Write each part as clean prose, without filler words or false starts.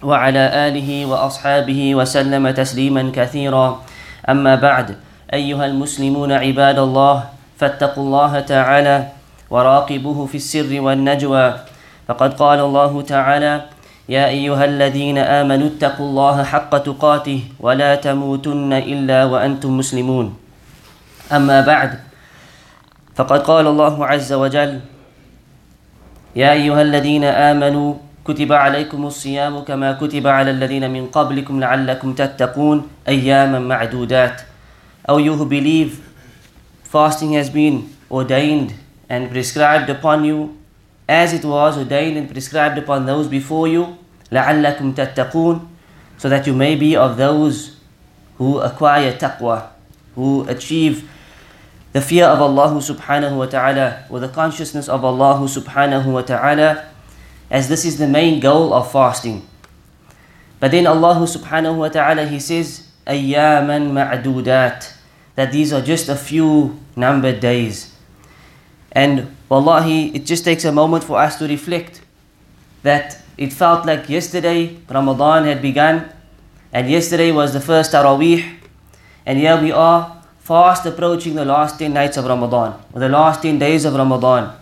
وعلى آله وأصحابه وسلم تسليما كثيرا أما بعد أيها المسلمون عباد الله فاتقوا الله تعالى وراقبوه في السر والنجوى فقد قال الله تعالى يا أيها الذين آمنوا اتقوا الله حق تقاته ولا تموتن إلا وأنتم مسلمون أما بعد فقد قال الله عز وجل يا أيها الذين آمنوا كتب عليكم الصيام كما كتب على الذين من قبلكم لعلكم تتقون أياما معدودات. Oh, you who believe, fasting has been ordained and prescribed upon you as it was ordained and prescribed upon those before you, لعلكم تتقون, so that you may be of those who acquire taqwa, who achieve the fear of Allah subhanahu wa ta'ala, or the consciousness of Allah subhanahu wa ta'ala, as this is the main goal of fasting. But then Allah subhanahu wa ta'ala, He says, أَيَّامًا مَعْدُودَاتٍ, that these are just a few numbered days. And wallahi, it just takes a moment for us to reflect that it felt like yesterday Ramadan had begun, and yesterday was the first Taraweeh, and here we are, fast approaching the last 10 nights of Ramadan, or the last 10 days of Ramadan.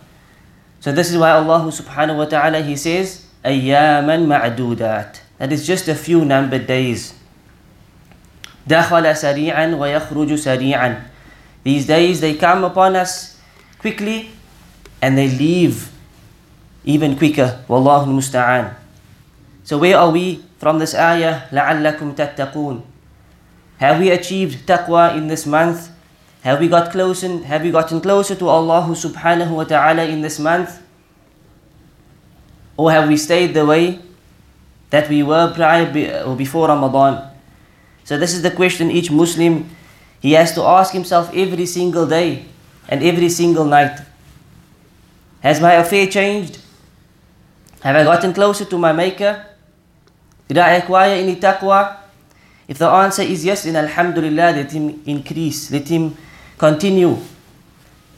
So this is why Allah subhanahu wa ta'ala, He says, أَيَّامًا مَعْدُودَاتٍ, that is just a few numbered days. دَخَلَ سَرِيعًا وَيَخْرُجُ سَرِيعًا, these days they come upon us quickly and they leave even quicker. وَاللَّهُ الْمُسْتَعَانِ. So where are we from this ayah, لَعَلَّكُمْ تَتَّقُونَ? Have we achieved taqwa in this month? Have we got close and have we gotten closer to Allah subhanahu wa ta'ala in this month? Or have we stayed the way that we were prior or before Ramadan? So this is the question each Muslim, he has to ask himself every single day and every single night. Has my affair changed? Have I gotten closer to my Maker? Did I acquire any taqwa? If the answer is yes, then alhamdulillah, let him increase, let him continue.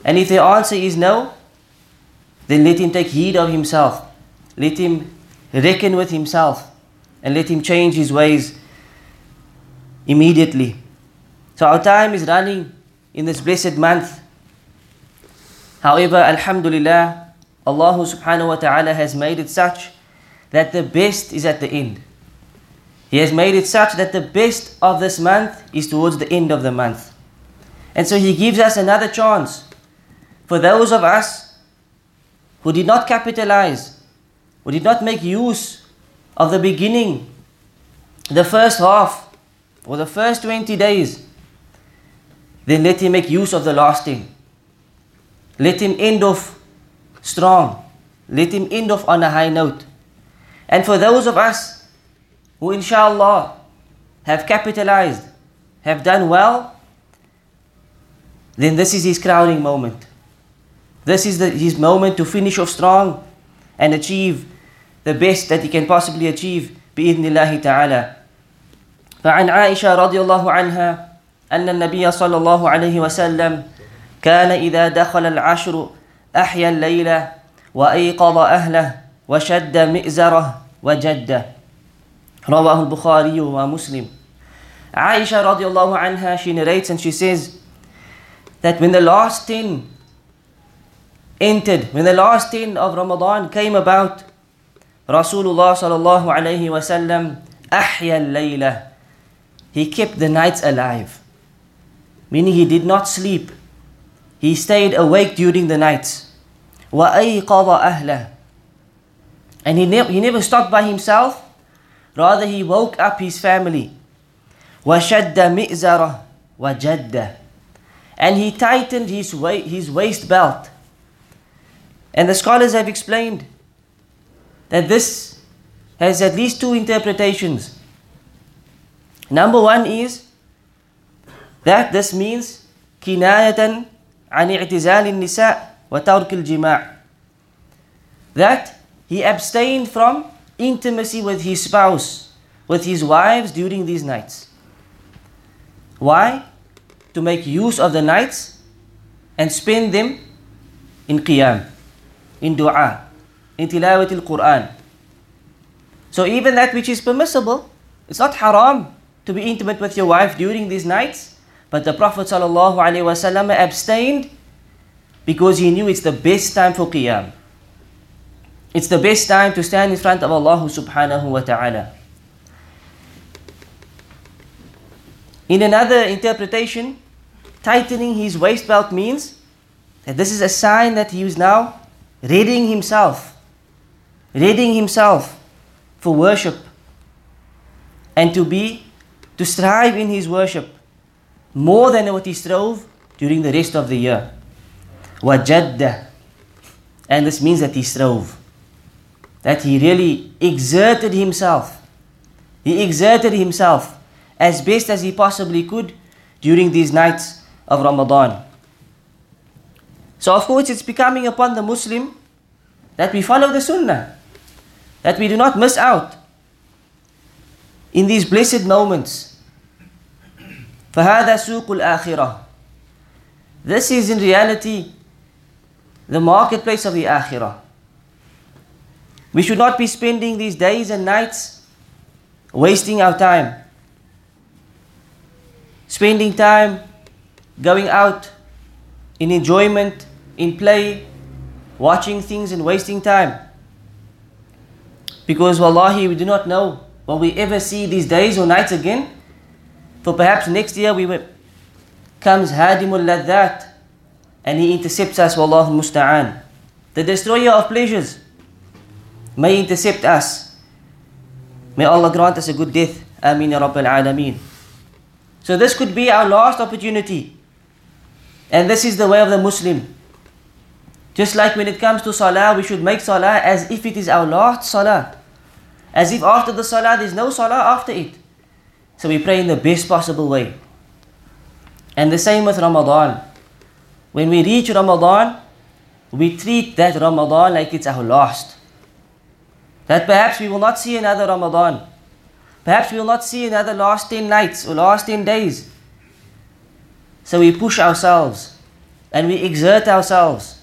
And if the answer is no, then let him take heed of himself. Let him reckon with himself and let him change his ways immediately. So our time is running in this blessed month. However, alhamdulillah, Allah subhanahu wa ta'ala has made it such that the best is at the end. He has made it such that the best of this month is towards the end of the month. And so He gives us another chance. For those of us who did not capitalize, who did not make use of the beginning, the first half, or the first 20 days, then let Him make use of the last thing. Let Him end off strong. Let Him end off on a high note. And for those of us who inshallah have capitalized, have done well, then this is his crowning moment. This is his moment to finish off strong and achieve the best that he can possibly achieve بإذن الله تعالى. فعن عائشة رضي الله عنها أن النبي صلى الله عليه وسلم كان إذا دخل العشر أحيا الليل وأيقظ أهله وشد مئزره وجده. Rawahul Bukhari wa Muslim. Aisha radiallahu anha, she narrates and she says that when the last 10 entered, when the last 10 of Ramadan came about, Rasulullah sallallahu alayhi wa sallam ahya al-layla, he kept the nights alive, meaning he did not sleep, he stayed awake during the nights. Wa ayqadha ahla, and he never stopped by himself. Rather, he woke up his family. وَشَدَّ مِئْزَرَهُ وَجَدَّهُ, and he tightened his waist belt. And the scholars have explained that this has at least two interpretations. Number one is That this means kinayatan an i'tizal an-nisa wa tark al-jima'. That he abstained from intimacy with his spouse, with his wives during these nights. Why? To make use of the nights and spend them in qiyam, in dua, in tilawat al-Qur'an. So even that which is permissible, it's not haram to be intimate with your wife during these nights, but the Prophet ﷺ abstained because he knew it's the best time for qiyam. It's the best time to stand in front of Allah subhanahu wa ta'ala. In another interpretation, tightening his waist belt means that this is a sign that he is now readying himself for worship and to strive in his worship more than what he strove during the rest of the year. وَجَدَّ. And this means that he strove, that he really exerted himself. He exerted himself as best as he possibly could during these nights of Ramadan. So of course it's becoming upon the Muslim that we follow the Sunnah, that we do not miss out in these blessed moments. فَهَذَا سُوقُ الْآخِرَةِ. This is in reality the marketplace of the Akhirah. We should not be spending these days and nights wasting our time, spending time going out in enjoyment, in play, watching things and wasting time. Because wallahi, we do not know will we ever see these days or nights again. For perhaps next year we will. Comes Hadimul Ladhat and he intercepts us, wallahu musta'an. The destroyer of pleasures may intercept us. May Allah grant us a good death. Ameen ya Rabbil Alameen. So this could be our last opportunity. And this is the way of the Muslim. Just like when it comes to salah, we should make salah as if it is our last salah. As if after the salah, there's no salah after it. So we pray in the best possible way. And the same with Ramadan. When we reach Ramadan, we treat that Ramadan like it's our last. That perhaps we will not see another Ramadan. Perhaps we will not see another last 10 nights or last 10 days. So we push ourselves and we exert ourselves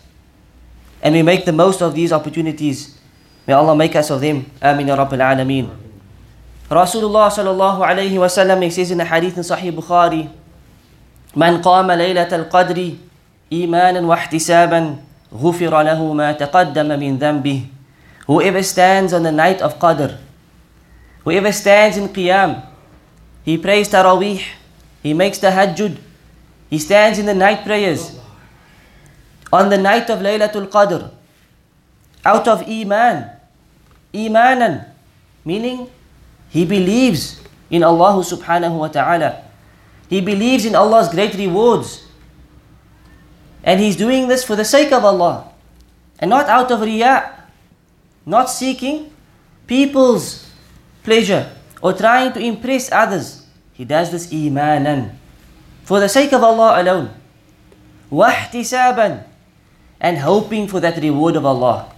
and we make the most of these opportunities. May Allah make us of them. Ameen ya Rabbil Alameen. Rasulullah sallallahu alayhi wa sallam says in the hadith in Sahih Bukhari, "Man qama laylat al-qadri imanan wa ihtisaban ghufira lahu ma taqaddama min dhanbih." Whoever stands on the night of Qadr, whoever stands in Qiyam, he prays Taraweeh, he makes Tahajjud, he stands in the night prayers, on the night of Laylatul Qadr, out of Iman, Imanan, meaning he believes in Allah subhanahu wa ta'ala. He believes in Allah's great rewards. And he's doing this for the sake of Allah, and not out of riya, not seeking people's pleasure or trying to impress others. He does this imanan, for the sake of Allah alone. Wahtisaban, and hoping for that reward of Allah.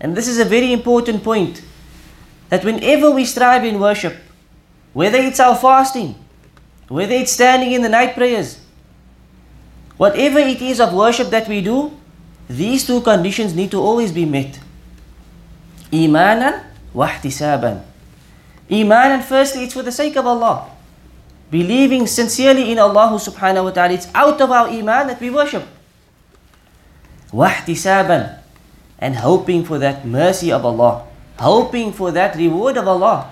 And this is a very important point, that whenever we strive in worship, whether it's our fasting, whether it's standing in the night prayers, whatever it is of worship that we do, these two conditions need to always be met. Imanan wa ihtisaban. Imanan, firstly, it's for the sake of Allah, believing sincerely in Allah subhanahu wa ta'ala. It's out of our iman that we worship. Wa ihtisaban, and hoping for that mercy of Allah, hoping for that reward of Allah.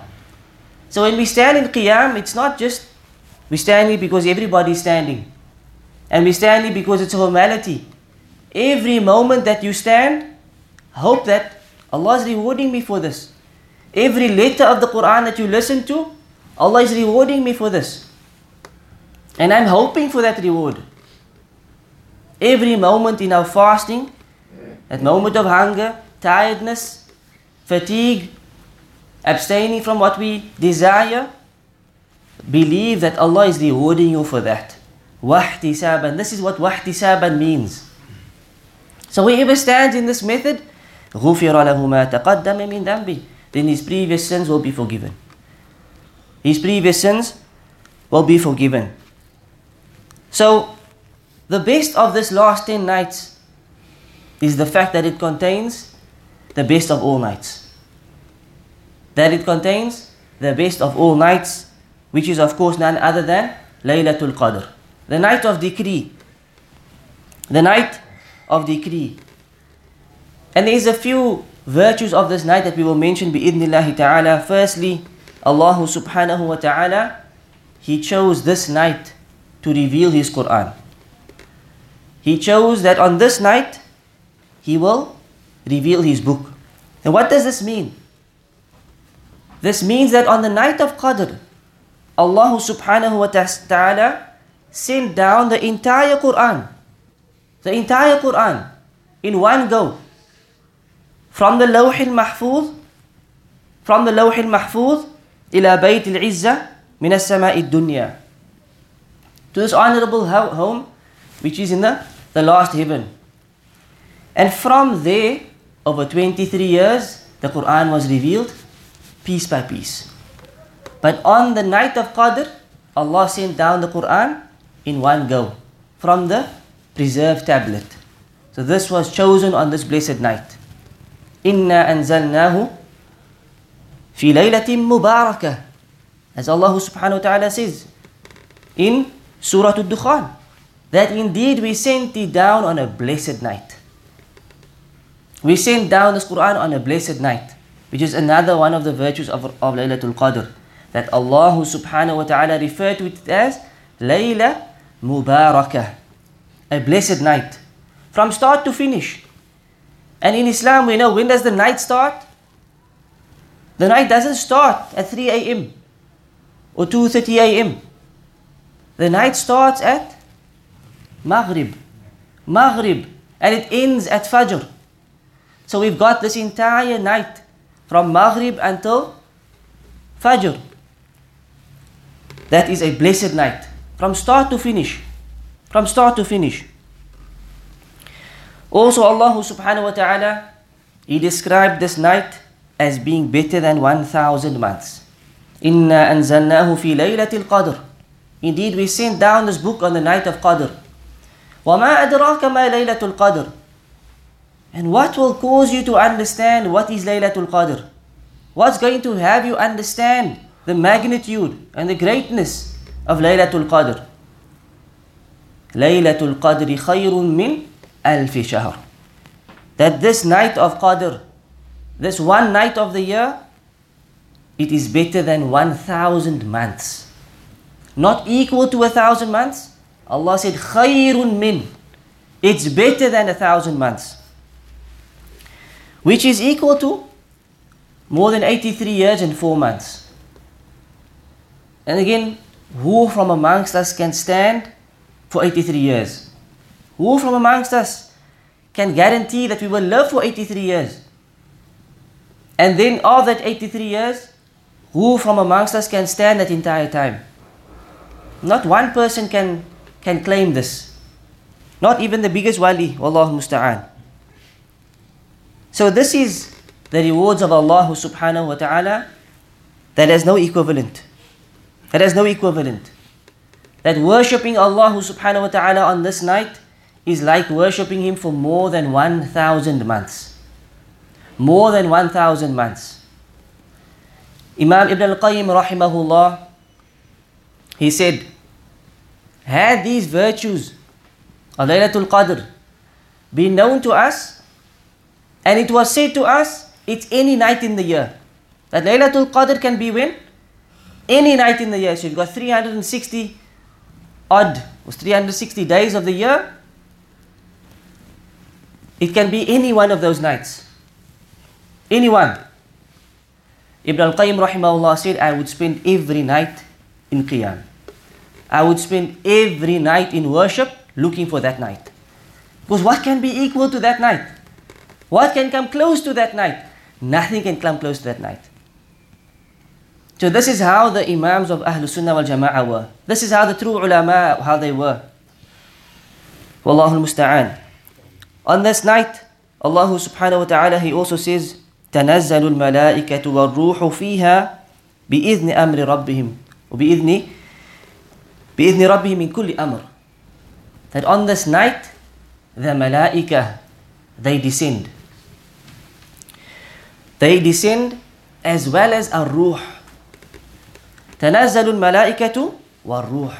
So when we stand in qiyam, it's not just we standing because everybody is standing, and we stand here because it's a formality. Every moment that you stand, hope that Allah is rewarding me for this. Every letter of the Quran that you listen to, Allah is rewarding me for this. And I'm hoping for that reward. Every moment in our fasting, that moment of hunger, tiredness, fatigue, abstaining from what we desire, believe that Allah is rewarding you for that. وَاحْتِسَابًا. This is what وَاحْتِسَابًا means. So whoever stands in this method, غُفِرَ لَهُ مَا تَقَدَّمَ مِنْ ذَنْبِهِ, then his previous sins will be forgiven. His previous sins will be forgiven. So the best of this last 10 nights is the fact that it contains the best of all nights. That it contains the best of all nights, which is of course none other than Laylatul Qadr, the night of decree. The night of decree. And there is a few virtues of this night that we will mention bi'idhnillahi ta'ala. Firstly, Allah subhanahu wa ta'ala, He chose this night to reveal His Qur'an. He chose that on this night, He will reveal His book. And what does this mean? This means that on the night of Qadr, Allah subhanahu wa ta'ala sent down the entire Qur'an. The entire Qur'an in one go. From the Lawh al-Mahfuz, ila Bayt al-Izzah min as-Sama' ad-Dunya, to this honorable home which is in the last heaven. And from there, over 23 years, the Qur'an was revealed piece by piece. But on the night of Qadr, Allah sent down the Qur'an in one go from the preserved tablet. So this was chosen on this blessed night. Inna anzalnahu fi laylatin mubarakah, as Allah subhanahu wa ta'ala says in Surah Ad-Dukhan, that indeed we sent it down on a blessed night. We sent down this Qur'an on a blessed night, which is another one of the virtues of Laylatul Qadr, that Allah subhanahu wa ta'ala referred to it as Layla Mubarakah, a blessed night, from start to finish. And in Islam, we know, when does the night start? The night doesn't start at 3 a.m. or 2:30 a.m. The night starts at Maghrib, and it ends at Fajr. So we've got this entire night from Maghrib until Fajr. That is a blessed night, from start to finish. From start to finish. Also, Allah subhanahu wa ta'ala, He described this night as being better than 1,000 months. Inna anzalnahu fi laylatil qadr. Indeed, we sent down this book on the night of Qadr. Wa ma adraka ma laylatul qadr. And what will cause you to understand what is Laylatul Qadr? What's going to have you understand the magnitude and the greatness of Laylatul Qadr? Laylatul Qadri khayrun min alfi shahr. That this night of Qadr, this one night of the year, it is better than 1,000 months. Not equal to 1,000 months. Allah said khayrun min. It's better than 1,000 months. Which is equal to more than 83 years and 4 months. And again, who from amongst us can stand for 83 years? Who from amongst us can guarantee that we will live for 83 years? And then all that 83 years, who from amongst us can stand that entire time? Not one person can claim this. Not even the biggest wali. Wallahu musta'an. So this is the rewards of Allah subhanahu wa ta'ala that has no equivalent. That has no equivalent. That worshipping Allah subhanahu wa ta'ala on this night is like worshipping Him for more than 1,000 months. More than 1,000 months. Imam Ibn al-Qayyim rahimahullah, he said, had these virtues of Laylatul Qadr been known to us, and it was said to us, it's any night in the year. That Laylatul Qadr can be when? Any night in the year. So you've got 360 odd, or 360 days of the year, it can be any one of those nights. Any one. Ibn al-Qayyim rahimahullah said, I would spend every night in Qiyam. I would spend every night in worship looking for that night. Because what can be equal to that night? What can come close to that night? Nothing can come close to that night. So this is how the Imams of Ahlul Sunnah wal Jama'ah were. This is how the true ulama, how they were. Wallahu musta'an. On this night, Allah subhanahu wa ta'ala, He also says, تَنَزَّلُ الْمَلَائِكَةُ وَالْرُوحُ فِيهَا بِإِذْنِ أَمْرِ رَبِّهِمْ بِإِذْنِ رَبِّهِمْ مِنْ كُلِّ أَمْرٍ. That on this night, the malaika, they descend. They descend as well as ar-ruh. تَنَزَّلُ الْمَلَائِكَةُ وَالْرُوحُ.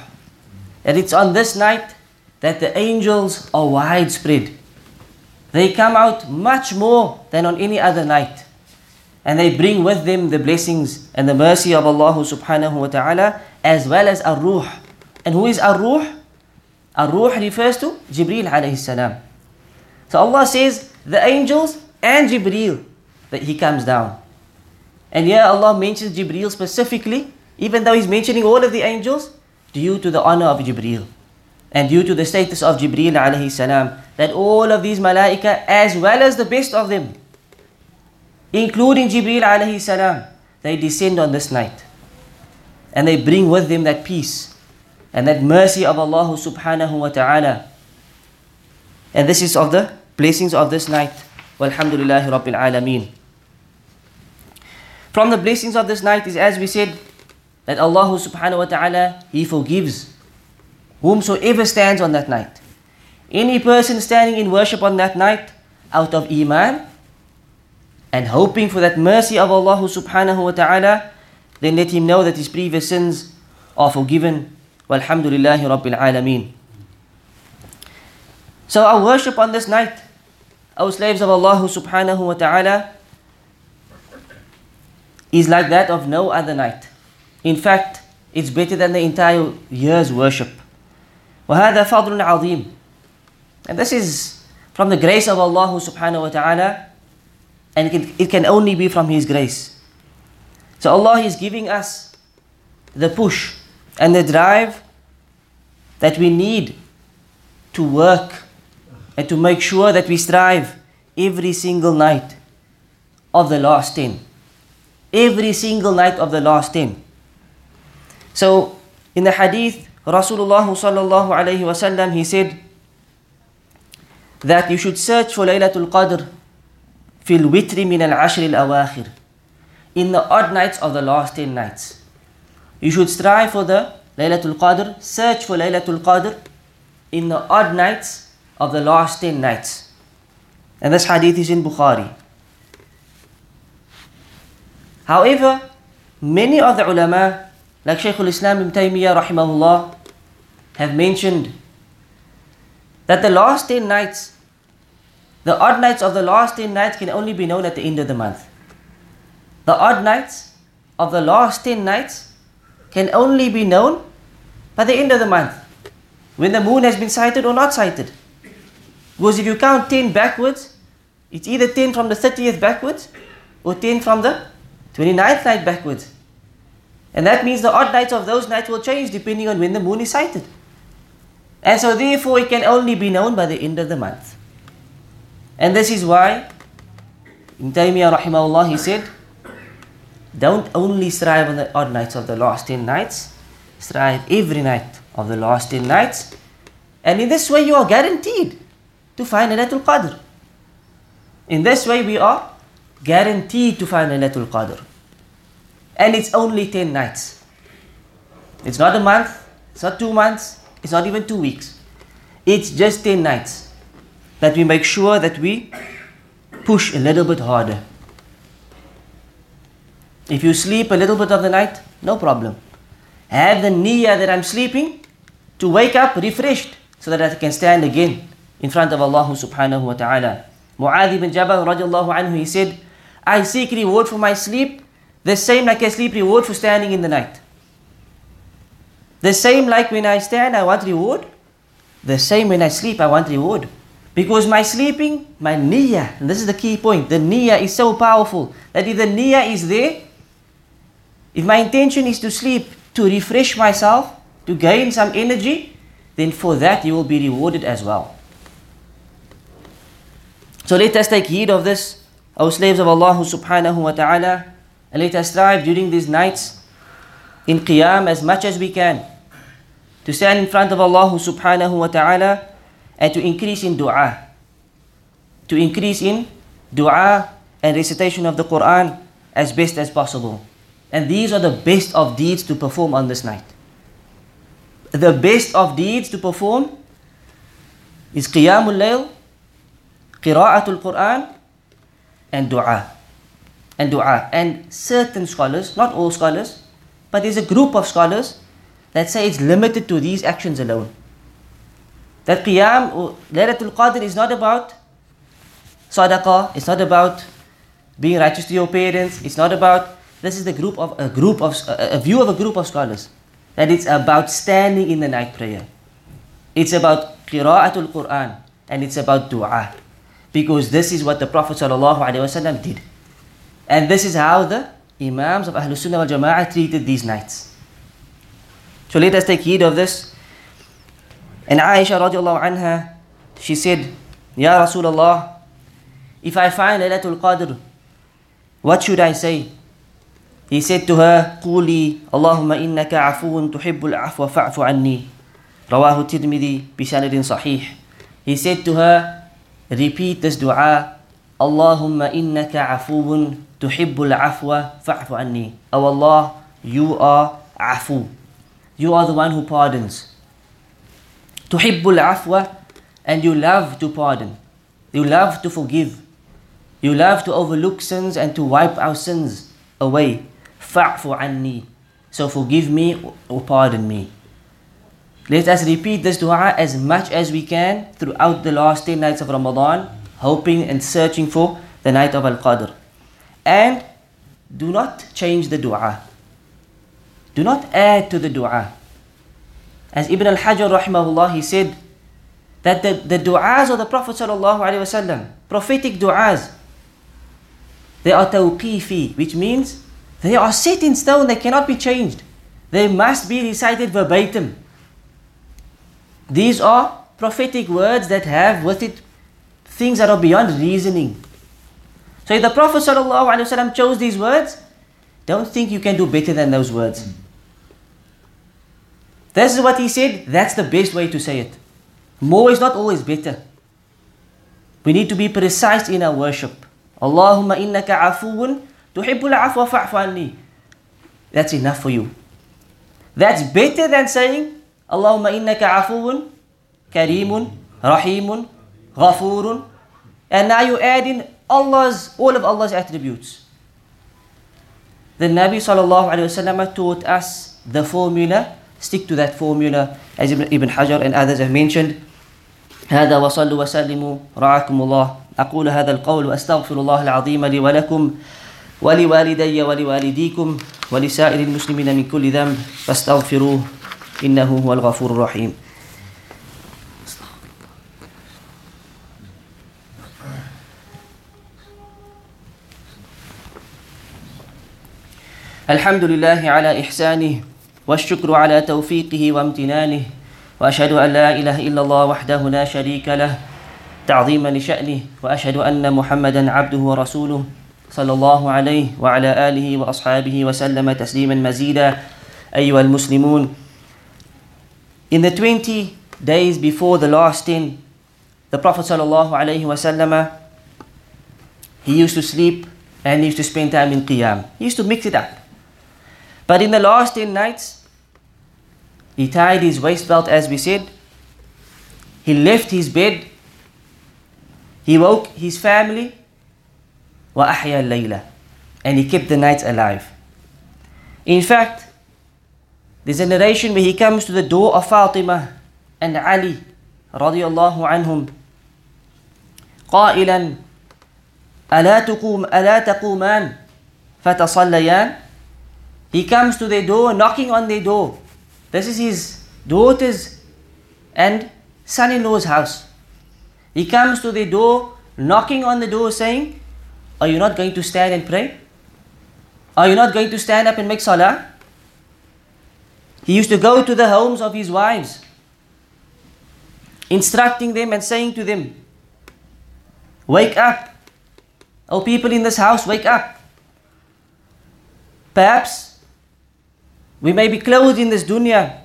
And it's on this night that the angels are widespread. They come out much more than on any other night. And they bring with them the blessings and the mercy of Allah subhanahu wa ta'ala, as well as ar-ruh. And who is ar-ruh? Ar-ruh refers to Jibreel alayhi salam. So Allah says the angels and Jibreel, that he comes down. And here Allah mentions Jibreel specifically, even though he's mentioning all of the angels, due to the honor of Jibreel. And due to the status of Jibreel alayhi salam, that all of these malaika, as well as the best of them, including Jibreel alayhi salam, they descend on this night. And they bring with them that peace and that mercy of Allah subhanahu wa ta'ala. And this is of the blessings of this night. Walhamdulillahi Rabbil Alameen. From the blessings of this night is, as we said, that Allah subhanahu wa ta'ala, He forgives whomsoever stands on that night. Any person standing in worship on that night out of iman and hoping for that mercy of Allah subhanahu wa ta'ala, then let him know that his previous sins are forgiven. Walhamdulillahi Rabbil Alameen. So our worship on this night, O slaves of Allah subhanahu wa ta'ala, is like that of no other night. In fact, it's better than the entire year's worship. وَهَذَا فَضْلٌ عَظِيمٌ. And this is from the grace of Allah subhanahu wa ta'ala, and it can only be from His grace. So Allah is giving us the push and the drive that we need to work and to make sure that we strive every single night of the last 10. Every single night of the last 10. So in the hadith, Rasulullah sallallahu alayhi wasallam, he said that you should search for Laylatul Qadr fil witri min al-ashr al-awakhir, in the odd nights of the last 10 nights. You should strive for the Laylatul Qadr, search for Laylatul Qadr in the odd nights of the last 10 nights. And this hadith is in Bukhari. However, many of the ulama, like Shaykh al-Islam Ibn Taymiyyah rahimahullah, have mentioned that the last 10 nights, the odd nights of the last 10 nights, can only be known at the end of the month. The odd nights of the last 10 nights can only be known by the end of the month, when the moon has been sighted or not sighted. Because if you count 10 backwards, it's either 10 from the 30th backwards or 10 from the 29th night backwards. And that means the odd nights of those nights will change depending on when the moon is sighted. And so therefore it can only be known by the end of the month. And this is why Ibn Taymiyyah rahimahullah, he said, don't only strive on the odd nights of the last 10 nights, strive every night of the last 10 nights. And in this way you are guaranteed to find Laylatul Qadr. In this way we are guaranteed to find Laylatul Qadr. And it's only 10 nights. It's not a month, it's not 2 months, it's not even 2 weeks. It's just 10 nights that we make sure that we push a little bit harder. If you sleep a little bit of the night, no problem. Have the niyyah that I'm sleeping to wake up refreshed so that I can stand again in front of Allah subhanahu wa ta'ala. Mu'adh ibn Jabal radiallahu anhu, he said, I seek reward for my sleep the same like I sleep reward for standing in the night. The same like when I stand, I want reward. The same when I sleep, I want reward. Because my sleeping, my niyyah, and this is the key point, the niyyah is so powerful, that if the niyyah is there, if my intention is to sleep, to refresh myself, to gain some energy, then for that you will be rewarded as well. So let us take heed of this, O slaves of Allah subhanahu wa ta'ala, and let us strive during these nights in qiyam as much as we can to stand in front of Allah subhanahu wa ta'ala and to increase in dua. To increase in dua and recitation of the Quran as best as possible. And these are the best of deeds to perform on this night. The best of deeds to perform is Qiyamul Layl, Qira'atul Quran, and dua. And dua. And certain scholars, not all scholars, but there's a group of scholars that say it's limited to these actions alone. That Qiyam or Laylatul Qadr is not about Sadaqah, it's not about being righteous to your parents, it's not about, this is the view of a group of scholars, that it's about standing in the night prayer. It's about Qira'atul Quran and it's about dua. Because this is what the Prophet ﷺ did. And this is how the Imams of Ahlus Sunnah wal Jama'ah treated these nights. So let us take heed of this. And Aisha radiallahu anha, she said, Ya Rasulullah, if I find Laylatul Qadr, what should I say? He said to her, Quli, Allahumma innaka afuun tuhibbul afwa fa'fu anni. Rawahu Tirmidhi bisanadin sahih. He said to her, repeat this dua, Allahumma innaka afuun tuhibbul afwa fa'fu anni. Oh Allah, you are afu. You are the one who pardons. Tuhibbul afwa, and you love to pardon. You love to forgive. You love to overlook sins and to wipe our sins away. Fa'fu anni. So forgive me or pardon me. Let us repeat this dua as much as we can throughout the last 10 nights of Ramadan, hoping and searching for the night of Al-Qadr. And do not change the dua. Do not add to the dua. As Ibn al-Hajar rahimahullah, he said that the du'as of the Prophet sallallahu alaihi wasallam, prophetic du'as, they are tawqifi, which means they are set in stone, they cannot be changed. They must be recited verbatim. These are prophetic words that have with it things that are beyond reasoning. So if the Prophet ﷺ chose these words, don't think you can do better than those words. This is what he said, that's the best way to say it. More is not always better. We need to be precise in our worship. Allahumma innaka afuun tuhibbul afwa fa'fu anni. That's enough for you. That's better than saying Allahumma innaka afuun kareemun raheemun ghafoorun. And now you add in all of Allah's attributes. The Nabi sallallahu alaihi wasallam taught us the formula. Stick to that formula, as Ibn Hajar and others have mentioned. هذا وصلوا وسلموا رعاكم الله أقول هذا القول وأستغفر الله العظيم لي ولكم ولوالدي ولوالديكم ولسائر المسلمين من كل ذنب فاستغفروه إنه هو الغفور الرحيم. الحمد لله على إحسانه والشكر على توفيقه وامتنانه وأشهد أن لا إله إلا الله وحده لا شريك له تعظيما لشأنه وأشهد أن محمدا عبده ورسوله صلى الله عليه وعلى آله وأصحابه وسلم تسليما مزيدا أيها المسلمون. In the 20 days before the last 10, the Prophet صلى الله عليه وسلم, he used to sleep and he used to spend time in Qiyam. He used to mix it up. But in the last 10 nights, he tied his waist belt, as we said. He left his bed. He woke his family. وَأَحْيَا اللَّيْلَ. And he kept the nights alive. In fact, there's a narration where he comes to the door of Fatima and Ali radiallahu anhum. قَائِلًا أَلَا تَقُومَانْ فَتَصَلَّيَانْ. He comes to their door, knocking on their door. This is his daughter's and son-in-law's house. He comes to their door, knocking on the door, saying, are you not going to stand and pray? Are you not going to stand up and make salah? He used to go to the homes of his wives, instructing them and saying to them, wake up. Oh, people in this house, wake up. Perhaps we may be clothed in this dunya,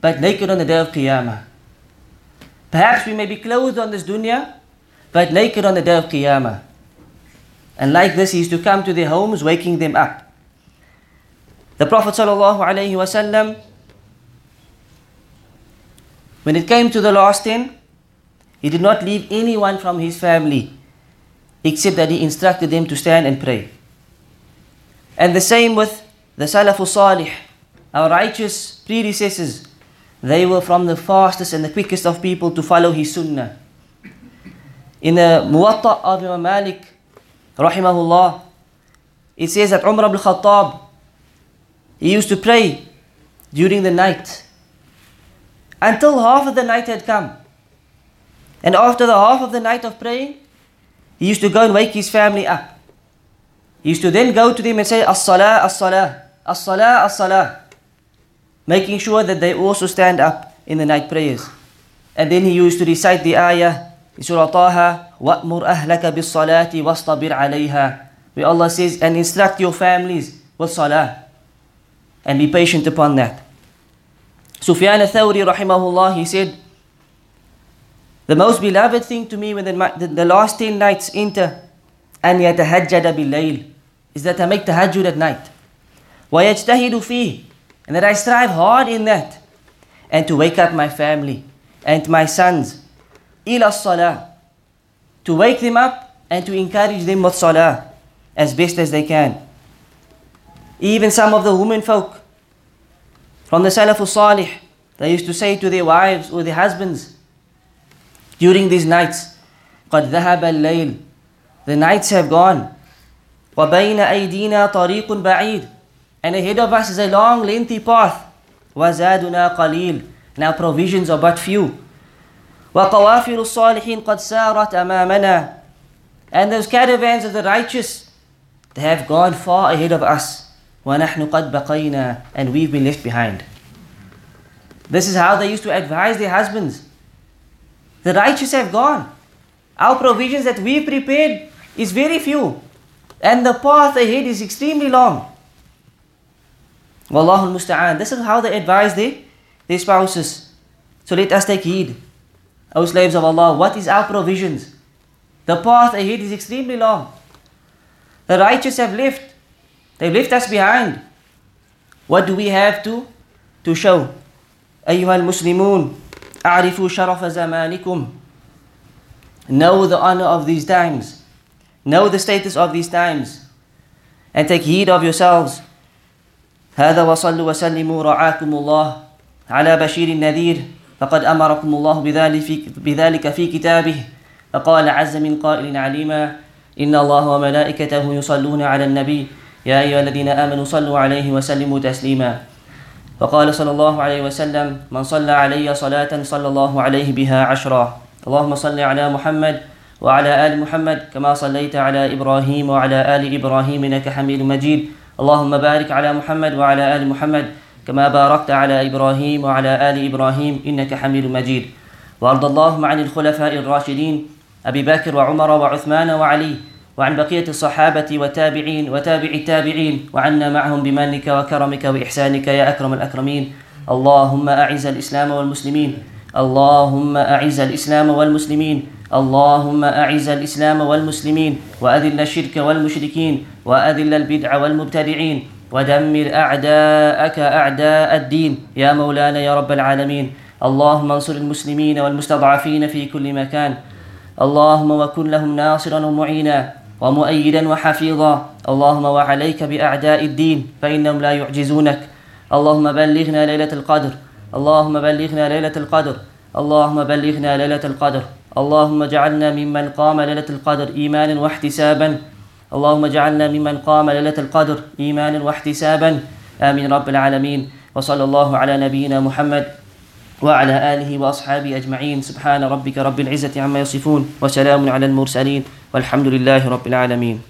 but naked on the day of Qiyamah. Perhaps we may be clothed on this dunya, but naked on the day of Qiyamah. And like this, he used to come to their homes, waking them up. The Prophet ﷺ, when it came to the last 10, he did not leave anyone from his family, except that he instructed them to stand and pray. And the same with the Salafus Salih, our righteous predecessors. They were from the fastest and the quickest of people to follow his sunnah. In the Muwatta of Imam Malik, rahimahullah, it says that Umar ibn Khattab, he used to pray during the night until half of the night had come. And after the half of the night of praying, he used to go and wake his family up. He used to then go to them and say, As-salah, as-salah, as-salah, as-salah, making sure that they also stand up in the night prayers. And then he used to recite the ayah in Surah Taha, وَأْمُرْ أَهْلَكَ بِالصَّلَاةِ وَاسْطَبِرْ عَلَيْهَا, where Allah says, and instruct your families with salah, and be patient upon that. Sufyan al-Thawri, rahimahullah, he said, the most beloved thing to me when the last 10 nights enter, أَنْ يَتَهَجَّدَ بِاللَّيْلِ, is that I make tahajjud at night. وَيَجْتَهِدُ فِيهِ, and that I strive hard in that, and to wake up my family and my sons, ila salah, to wake them up and to encourage them with salah as best as they can. Even some of the women folk from the Salafus Salih, they used to say to their wives or their husbands during these nights, قَدْ ذَهَبَ اللَّيْلِ, the nights have gone, وَبَيْنَ أَيْدِينَا طَرِيقٌ بَعِيدٌ, and ahead of us is a long, lengthy path. وَزَادُنَا قَلِيلٌ, and our provisions are but few. وَقَوَافِرُ الصَّالِحِينَ قَدْ سَارَتْ أَمَامَنَا, and those caravans of the righteous, they have gone far ahead of us. وَنَحْنُ قَدْ بَقَيْنَا, and we've been left behind. This is how they used to advise their husbands. The righteous have gone. Our provisions that we prepared is very few, and the path ahead is extremely long. Wallahu al-musta'an. This is how they advise their spouses. So let us take heed, O slaves of Allah. What is our provisions? The path ahead is extremely long. The righteous have left. They've left us behind. What do we have to show? أيها المسلمون أعرفوا شرف زمانكم. Know the honor of these times. Know the status of these times. And take heed of yourselves. هذا وصلوا وسلموا رعاكم الله على بشير النذير فقد أمركم الله بذلك في كتابه فقال عز من قائل عليما إن الله وملائكته يصلون على النبي يا أيها الذين آمنوا صلوا عليه وسلموا تسليما فقال صلى الله عليه وسلم من صلى علي صلاة صلى الله عليه بها عشرا اللهم صل على محمد وعلى آل محمد كما صليت على إبراهيم وعلى آل إبراهيم إنك حميد مجيد اللهم بارك على محمد وعلى آل محمد كما باركت على إبراهيم وعلى آل إبراهيم إنك حميد مجيد وأرض اللهم عن الخلفاء الراشدين أبي بكر وعمر وعثمان وعلي وعن بقية الصحابة والتابعين وتابع التابعين وعنا معهم بمنك وكرمك وإحسانك يا أكرم الأكرمين اللهم أعز الإسلام والمسلمين اللهم أعز الإسلام والمسلمين اللهم أعز الإسلام والمسلمين وأذل الشرك والمشركين وأذل البدع والمبتدعين ودمر أعداءك أعداء الدين يا مولانا يا رب العالمين اللهم انصر المسلمين والمستضعفين في كل مكان اللهم وكن لهم ناصرا ومعينا ومؤيدا وحفيظا اللهم وعليك بأعداء الدين فإنهم لا يعجزونك اللهم بلغنا ليلة القدر اللهم بلغنا ليلة القدر اللهم بلغنا ليلة القدر اللهم اجعلنا ممن قام ليلة القدر إيمانا واحتسابا اللهم اجعلنا ممن قام ليلة القدر إيمانا واحتسابا آمين رب العالمين وصلى الله على نبينا محمد وعلى آله وأصحابه أجمعين سبحان ربك رب العزة عما يصفون وسلام على المرسلين والحمد لله رب العالمين